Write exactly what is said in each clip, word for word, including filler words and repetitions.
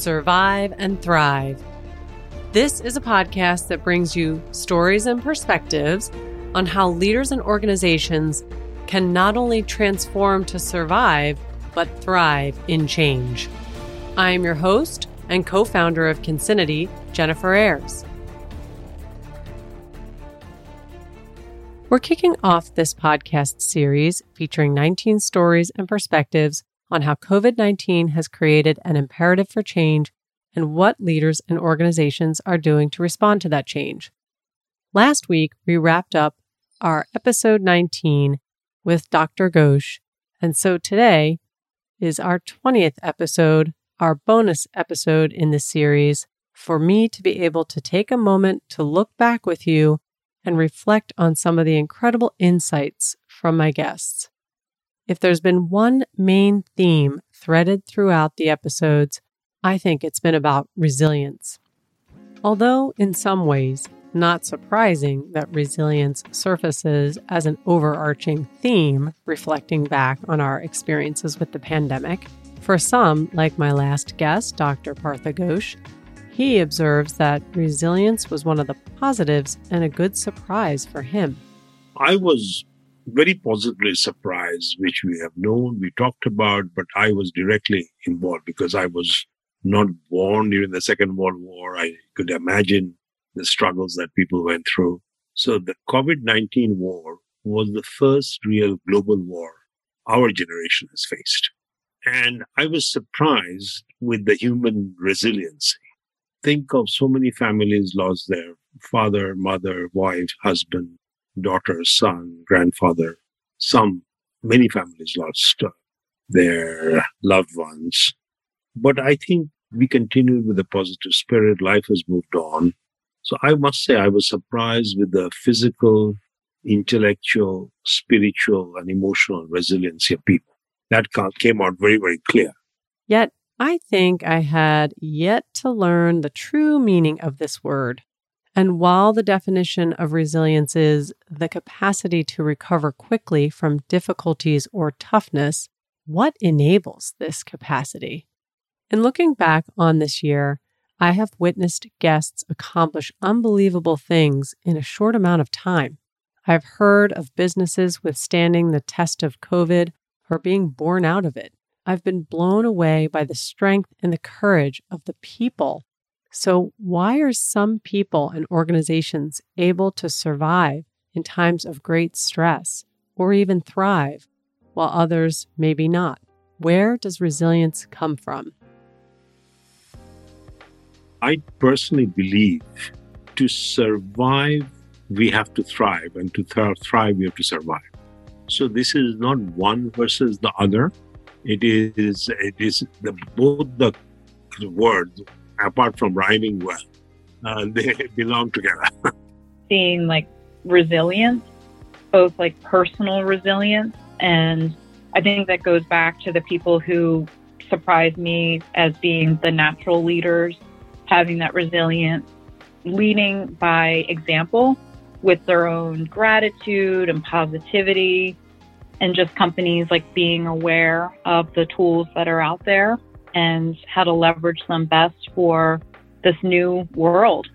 Survive and Thrive. This is a podcast that brings you stories and perspectives on how leaders and organizations can not only transform to survive, but thrive in change. I am your host and co-founder of Kincinity, Jennifer Ayers. We're kicking off this podcast series featuring nineteen stories and perspectives on how COVID nineteen has created an imperative for change and what leaders and organizations are doing to respond to that change. Last week, we wrapped up our episode nineteen with Doctor Ghosh, and so today is our twentieth episode, our bonus episode in this series, for me to be able to take a moment to look back with you and reflect on some of the incredible insights from my guests. If there's been one main theme threaded throughout the episodes, I think it's been about resilience. Although in some ways, not surprising that resilience surfaces as an overarching theme reflecting back on our experiences with the pandemic, for some, like my last guest, Doctor Partha Ghosh, he observes that resilience was one of the positives and a good surprise for him. I was very positively surprised, which we have known, we talked about, but I was directly involved because I was not born during the Second World War. I could imagine the struggles that people went through. So the COVID nineteen war was the first real global war our generation has faced. And I was surprised with the human resiliency. Think of so many families lost their father, mother, wife, husband, daughter, son, grandfather. Some, many families lost their loved ones. But I think we continued with a positive spirit. Life has moved on. So I must say I was surprised with the physical, intellectual, spiritual, and emotional resiliency of people. That came out very, very clear. Yet, I think I had yet to learn the true meaning of this word. And while the definition of resilience is the capacity to recover quickly from difficulties or toughness, what enables this capacity? In looking back on this year, I have witnessed guests accomplish unbelievable things in a short amount of time. I've heard of businesses withstanding the test of COVID or being born out of it. I've been blown away by the strength and the courage of the people. So why are some people and organizations able to survive in times of great stress or even thrive, while others maybe not? Where does resilience come from? I personally believe to survive, we have to thrive, and to th- thrive, we have to survive. So this is not one versus the other. It is it is the, both the words, apart from rhyming well, uh, they belong together. Seeing like resilience, both like personal resilience, and I think that goes back to the people who surprised me as being the natural leaders, having that resilience, leading by example with their own gratitude and positivity. And just companies like being aware of the tools that are out there and how to leverage them best for this new world.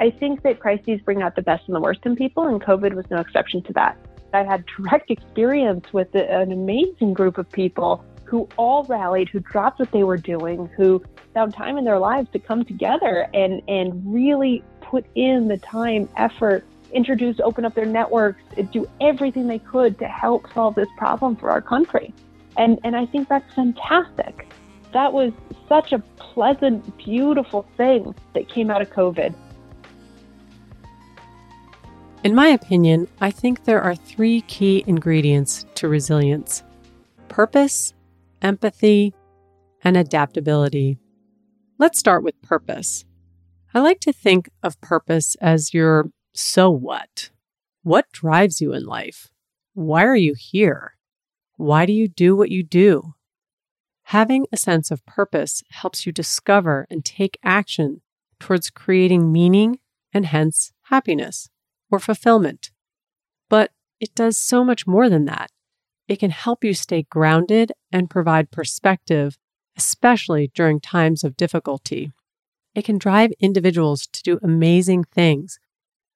I think that crises bring out the best and the worst in people, and COVID was no exception to that. I had direct experience with an amazing group of people who all rallied, who dropped what they were doing, who found time in their lives to come together and, and really put in the time, effort, introduce, open up their networks, do everything they could to help solve this problem for our country. And and I think that's fantastic. That was such a pleasant, beautiful thing that came out of COVID. In my opinion, I think there are three key ingredients to resilience: purpose, empathy, and adaptability. Let's start with purpose. I like to think of purpose as your so what? What drives you in life? Why are you here? Why do you do what you do? Having a sense of purpose helps you discover and take action towards creating meaning and hence happiness or fulfillment. But it does so much more than that. It can help you stay grounded and provide perspective, especially during times of difficulty. It can drive individuals to do amazing things,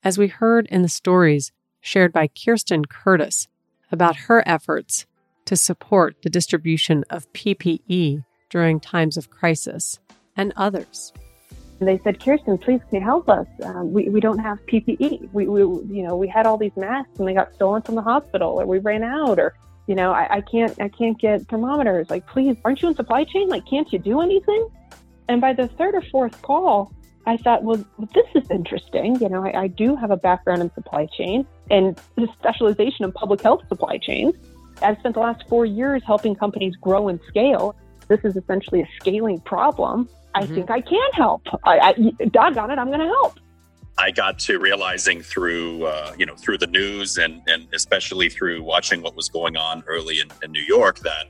as we heard in the stories shared by Kirsten Curtis about her efforts to support the distribution of P P E during times of crisis, and others. And they said, Kirsten, please can you help us? Um, we, we don't have P P E. We, we you know we had all these masks and they got stolen from the hospital, or we ran out, or you know I, I can't I can't get thermometers. Like, please, aren't you in supply chain? Like, can't you do anything? And by the third or fourth call, I thought, well, this is interesting. You know, I, I do have a background in supply chain and a specialization in public health supply chains. I've spent the last four years helping companies grow and scale. This is essentially a scaling problem. I mm-hmm. think I can help. I, I, doggone it, I'm going to help. I got to realizing through, uh, you know, through the news and, and especially through watching what was going on early in, in New York, that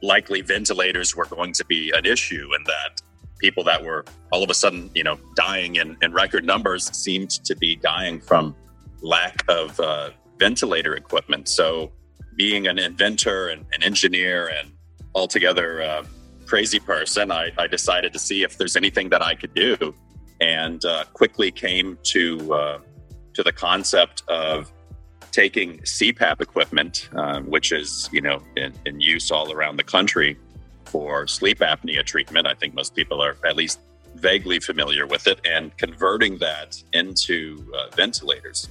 likely ventilators were going to be an issue, and that people that were all of a sudden, you know, dying in, in record numbers seemed to be dying from lack of uh, ventilator equipment. So being an inventor and an engineer and altogether uh, crazy person, I, I decided to see if there's anything that I could do, and uh, quickly came to uh, to the concept of taking C PAP equipment, uh, which is you know in, in use all around the country for sleep apnea treatment. I think most people are at least vaguely familiar with it, and converting that into uh, ventilators.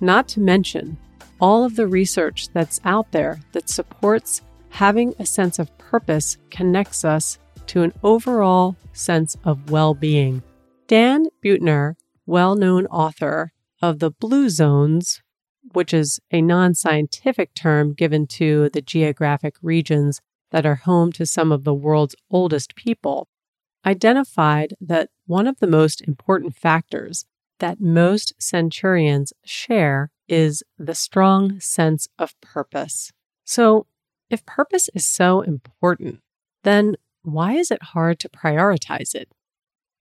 Not to mention all of the research that's out there that supports having a sense of purpose connects us to an overall sense of well-being. Dan Buettner, well-known author of The Blue Zones, which is a non-scientific term given to the geographic regions that are home to some of the world's oldest people, identified that one of the most important factors that most centurions share is the strong sense of purpose. So, if purpose is so important, then why is it hard to prioritize it?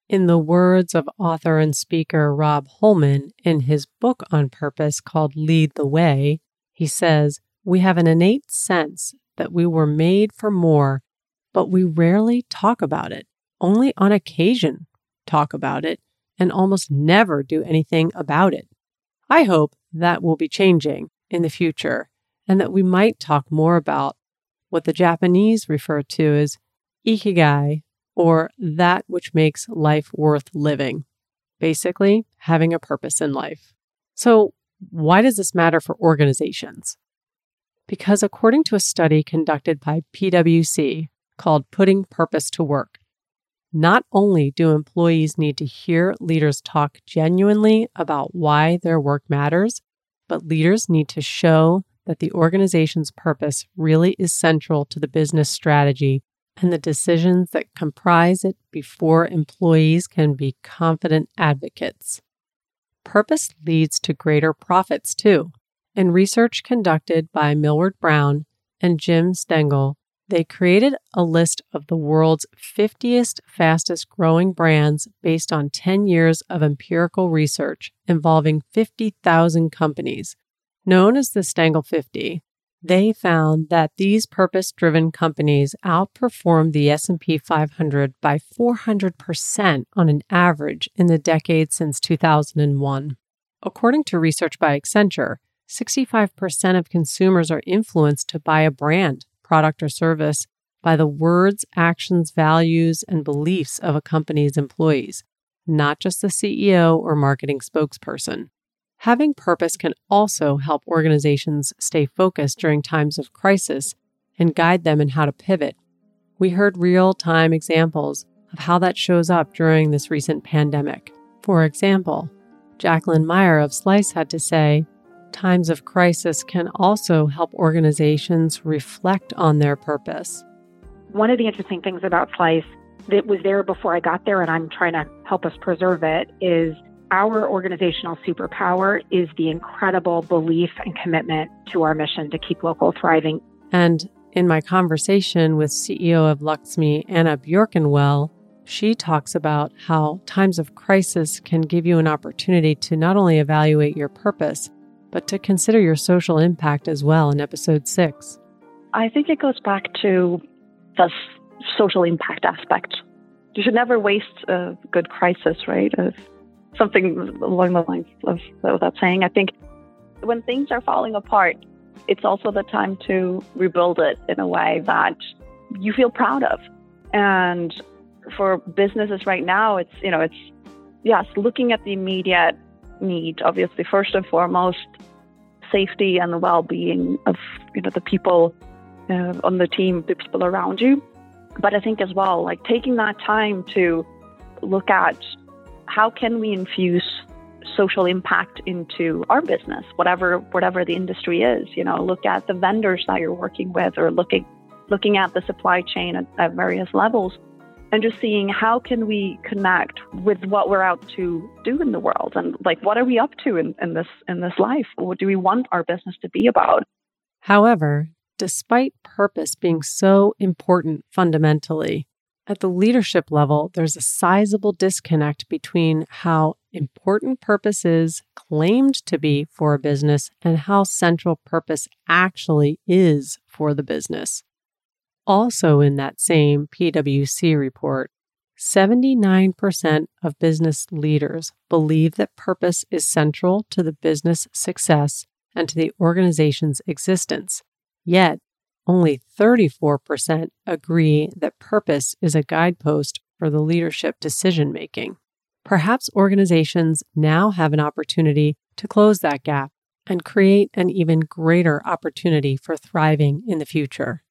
In the words of author and speaker Rob Holman in his book on purpose called Lead the Way, he says, "We have an innate sense that we were made for more, but we rarely talk about it, only on occasion talk about it, and almost never do anything about it." I hope that will be changing in the future, and that we might talk more about what the Japanese refer to as ikigai, or that which makes life worth living. Basically, having a purpose in life. So why does this matter for organizations? Because according to a study conducted by PwC called Putting Purpose to Work, not only do employees need to hear leaders talk genuinely about why their work matters, but leaders need to show that the organization's purpose really is central to the business strategy and the decisions that comprise it before employees can be confident advocates. Purpose leads to greater profits, too. In research conducted by Millward Brown and Jim Stengel, they created a list of the world's fiftieth fastest-growing brands based on ten years of empirical research involving fifty thousand companies. Known as the Stengel fifty, they found that these purpose-driven companies outperformed the S and P five hundred by four hundred percent on an average in the decade since two thousand one. According to research by Accenture, sixty-five percent of consumers are influenced to buy a brand, product, or service by the words, actions, values, and beliefs of a company's employees, not just the C E O or marketing spokesperson. Having purpose can also help organizations stay focused during times of crisis and guide them in how to pivot. We heard real-time examples of how that shows up during this recent pandemic. For example, Jacqueline Meyer of Slice had to say, "Times of crisis can also help organizations reflect on their purpose." One of the interesting things about Slice that was there before I got there, and I'm trying to help us preserve it, is our organizational superpower is the incredible belief and commitment to our mission to keep local thriving. And in my conversation with C E O of Luxme, Anna Bjorkenwell, she talks about how times of crisis can give you an opportunity to not only evaluate your purpose, but to consider your social impact as well in episode six. I think it goes back to the social impact aspect. You should never waste a good crisis, right? Uh, something along the lines of, of that saying. I think when things are falling apart, it's also the time to rebuild it in a way that you feel proud of. And for businesses right now, it's, you know, it's, yes, looking at the immediate need, obviously, first and foremost, safety and the well-being of, you know, the people uh, on the team, the people around you. But I think as well, like taking that time to look at how can we infuse social impact into our business, whatever whatever the industry is. You know, look at the vendors that you're working with, or looking looking at the supply chain at, at various levels, and just seeing how can we connect with what we're out to do in the world, and like what are we up to in, in this in this life? What do we want our business to be about? However, despite purpose being so important fundamentally, at the leadership level, there's a sizable disconnect between how important purpose is claimed to be for a business and how central purpose actually is for the business. Also in that same PwC report, seventy-nine percent of business leaders believe that purpose is central to the business success and to the organization's existence. Yet, only thirty-four percent agree that purpose is a guidepost for the leadership decision-making. Perhaps organizations now have an opportunity to close that gap and create an even greater opportunity for thriving in the future.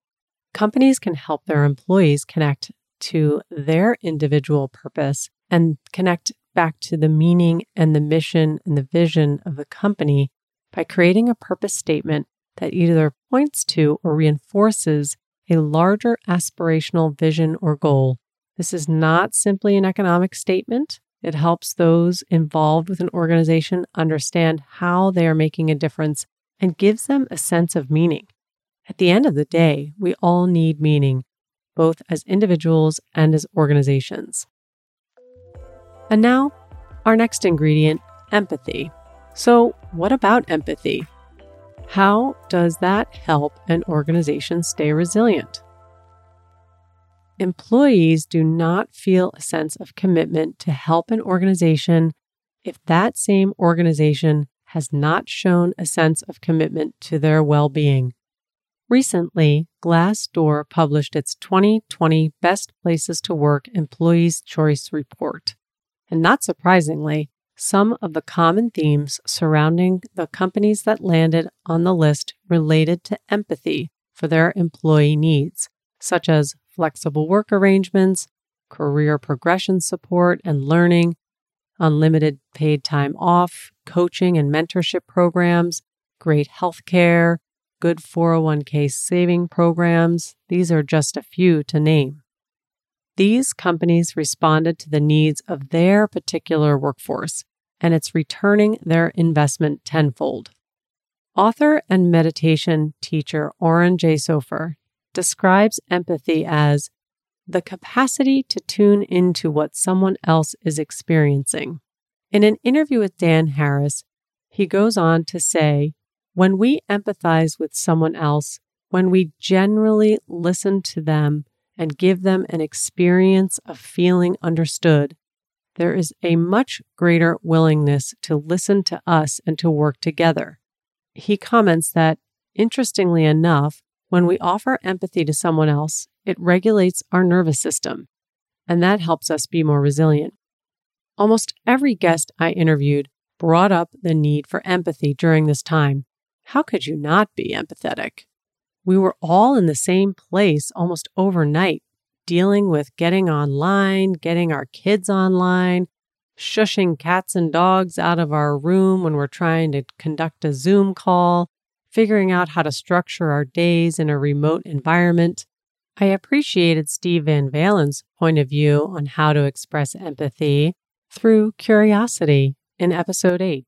Companies can help their employees connect to their individual purpose and connect back to the meaning and the mission and the vision of the company by creating a purpose statement that either points to or reinforces a larger aspirational vision or goal. This is not simply an economic statement. It helps those involved with an organization understand how they are making a difference and gives them a sense of meaning. At the end of the day, we all need meaning, both as individuals and as organizations. And now, our next ingredient, empathy. So, what about empathy? How does that help an organization stay resilient? Employees do not feel a sense of commitment to help an organization if that same organization has not shown a sense of commitment to their well-being. Recently, Glassdoor published its twenty twenty Best Places to Work Employees' Choice Report. And not surprisingly, some of the common themes surrounding the companies that landed on the list related to empathy for their employee needs, such as flexible work arrangements, career progression support and learning, unlimited paid time off, coaching and mentorship programs, great health care, good four oh one k saving programs. These are just a few to name. These companies responded to the needs of their particular workforce, and it's returning their investment tenfold. Author and meditation teacher Oren Jay Sofer describes empathy as the capacity to tune into what someone else is experiencing. In an interview with Dan Harris, he goes on to say, when we empathize with someone else, when we generally listen to them and give them an experience of feeling understood, there is a much greater willingness to listen to us and to work together. He comments that, interestingly enough, when we offer empathy to someone else, it regulates our nervous system, and that helps us be more resilient. Almost every guest I interviewed brought up the need for empathy during this time. How could you not be empathetic? We were all in the same place almost overnight, dealing with getting online, getting our kids online, shushing cats and dogs out of our room when we're trying to conduct a Zoom call, figuring out how to structure our days in a remote environment. I appreciated Steve Van Valen's point of view on how to express empathy through curiosity in episode eight.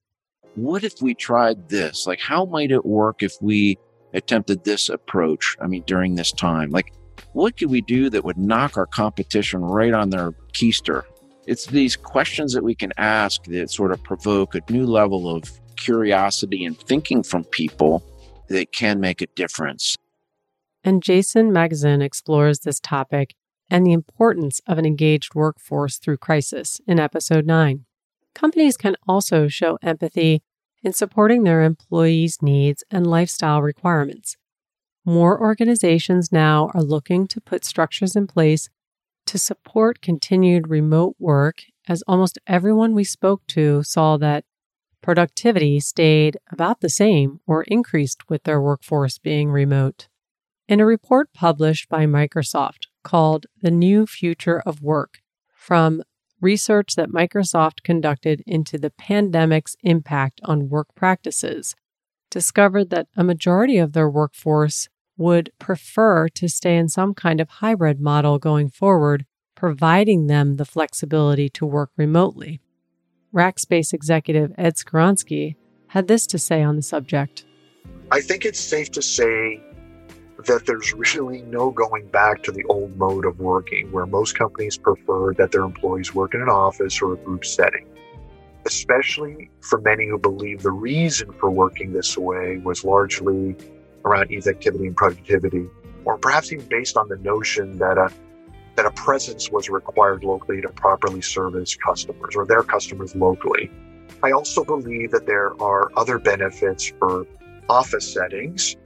What if we tried this? Like, how might it work if we attempted this approach? I mean, during this time, like, what could we do that would knock our competition right on their keister? It's these questions that we can ask that sort of provoke a new level of curiosity and thinking from people that can make a difference. And Jason Magazine explores this topic and the importance of an engaged workforce through crisis in Episode nine. Companies can also show empathy in supporting their employees' needs and lifestyle requirements. More organizations now are looking to put structures in place to support continued remote work, as almost everyone we spoke to saw that productivity stayed about the same or increased with their workforce being remote. In a report published by Microsoft called The New Future of Work, from research that Microsoft conducted into the pandemic's impact on work practices, discovered that a majority of their workforce would prefer to stay in some kind of hybrid model going forward, providing them the flexibility to work remotely. Rackspace executive Ed Skronsky had this to say on the subject. I think it's safe to say that there's really no going back to the old mode of working, where most companies prefer that their employees work in an office or a group setting, especially for many who believe the reason for working this way was largely around effectivity and productivity, or perhaps even based on the notion that a that a presence was required locally to properly service customers or their customers locally. I also believe that there are other benefits for office settings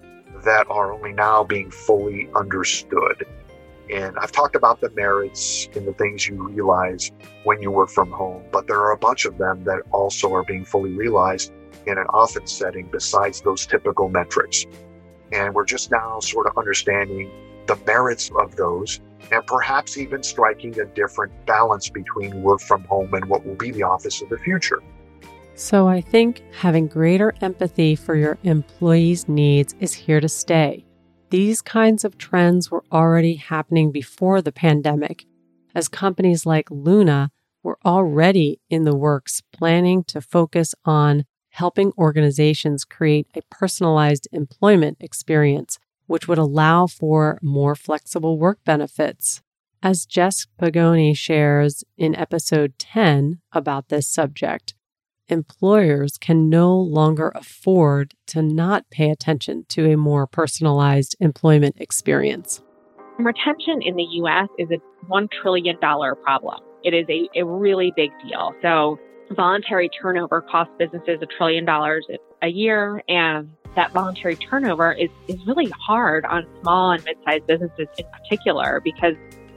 that are only now being fully understood. And I've talked about the merits and the things you realize when you work from home, but there are a bunch of them that also are being fully realized in an office setting besides those typical metrics. And we're just now sort of understanding the merits of those, and perhaps even striking a different balance between work from home and what will be the office of the future. So I think having greater empathy for your employees' needs is here to stay. These kinds of trends were already happening before the pandemic, as companies like Luna were already in the works planning to focus on helping organizations create a personalized employment experience, which would allow for more flexible work benefits. As Jess Pagoni shares in Episode ten about this subject, employers can no longer afford to not pay attention to a more personalized employment experience. Retention in the U S is a one trillion dollars problem. It is a, a really big deal. So voluntary turnover costs businesses a trillion dollars a year, and that voluntary turnover is, is really hard on small and mid-sized businesses in particular, because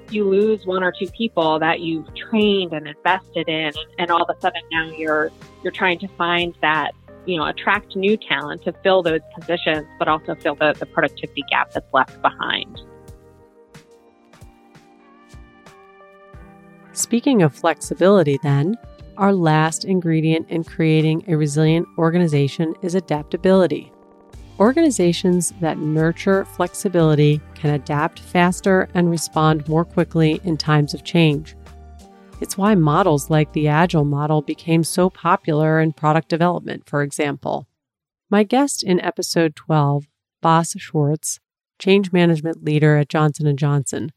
you lose one or two people that you've trained and invested in, and all of a sudden now you're you're trying to find that, you know, attract new talent to fill those positions, but also fill the, the productivity gap that's left behind. Speaking of flexibility then, our last ingredient in creating a resilient organization is adaptability. Organizations that nurture flexibility can adapt faster and respond more quickly in times of change. It's why models like the Agile model became so popular in product development, for example. My guest in Episode twelve, Boss Schwartz, change management leader at Johnson and Johnson,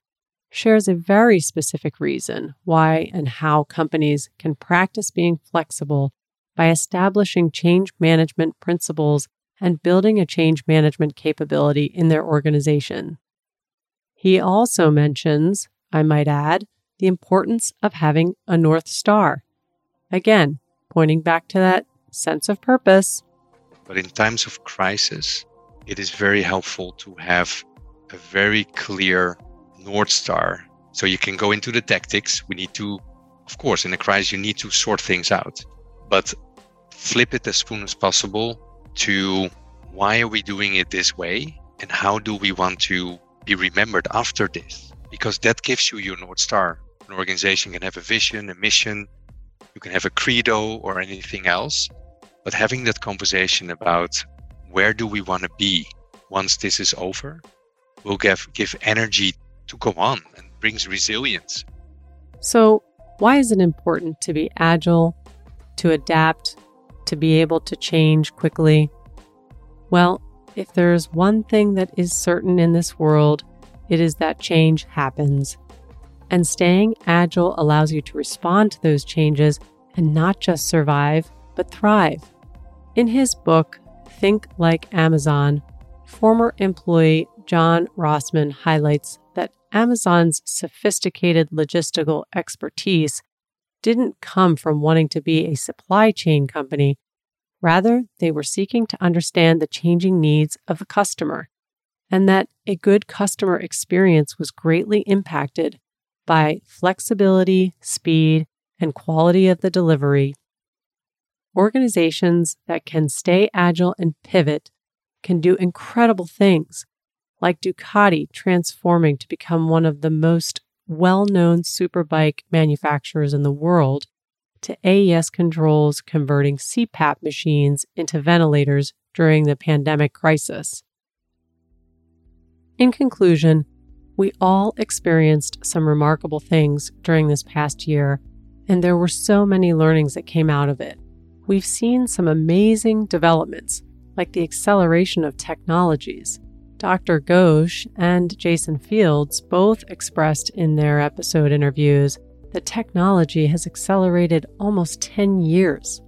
shares a very specific reason why and how companies can practice being flexible by establishing change management principles and building a change management capability in their organization. He also mentions, I might add, the importance of having a North Star. Again, pointing back to that sense of purpose. But in times of crisis, it is very helpful to have a very clear North Star. So you can go into the tactics. We need to, of course, in a crisis, you need to sort things out, but flip it as soon as possible to why are we doing it this way, and how do we want to be remembered after this? Because that gives you your North Star. An organization can have a vision, a mission, you can have a credo or anything else, but having that conversation about where do we want to be once this is over will give, give energy to go on and brings resilience. So why is it important to be agile, to adapt, to be able to change quickly? Well, if there is one thing that is certain in this world, it is that change happens. And staying agile allows you to respond to those changes and not just survive, but thrive. In his book, Think Like Amazon, former employee John Rossman highlights that Amazon's sophisticated logistical expertise didn't come from wanting to be a supply chain company. Rather, they were seeking to understand the changing needs of the customer, and that a good customer experience was greatly impacted by flexibility, speed, and quality of the delivery. Organizations that can stay agile and pivot can do incredible things, like Ducati transforming to become one of the most well-known superbike manufacturers in the world, to A E S Controls converting C PAP machines into ventilators during the pandemic crisis. In conclusion, we all experienced some remarkable things during this past year, and there were so many learnings that came out of it. We've seen some amazing developments, like the acceleration of technologies. Doctor Ghosh and Jason Fields both expressed in their episode interviews that technology has accelerated almost ten years.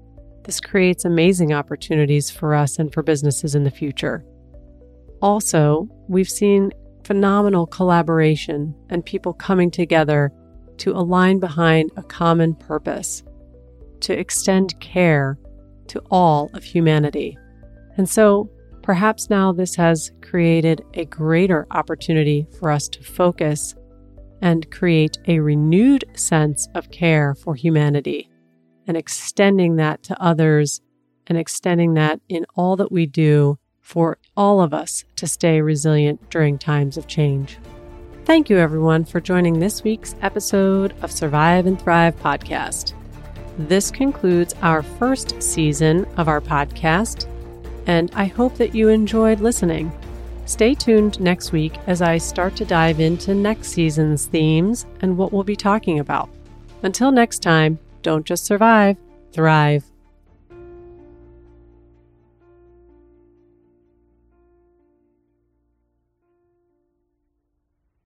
This creates amazing opportunities for us and for businesses in the future. Also, we've seen phenomenal collaboration and people coming together to align behind a common purpose, to extend care to all of humanity. And so, perhaps now this has created a greater opportunity for us to focus and create a renewed sense of care for humanity, and extending that to others, and extending that in all that we do for all of us to stay resilient during times of change. Thank you, everyone, for joining this week's episode of Survive and Thrive podcast. This concludes our first season of our podcast, and I hope that you enjoyed listening. Stay tuned next week as I start to dive into next season's themes and what we'll be talking about. Until next time, don't just survive, thrive.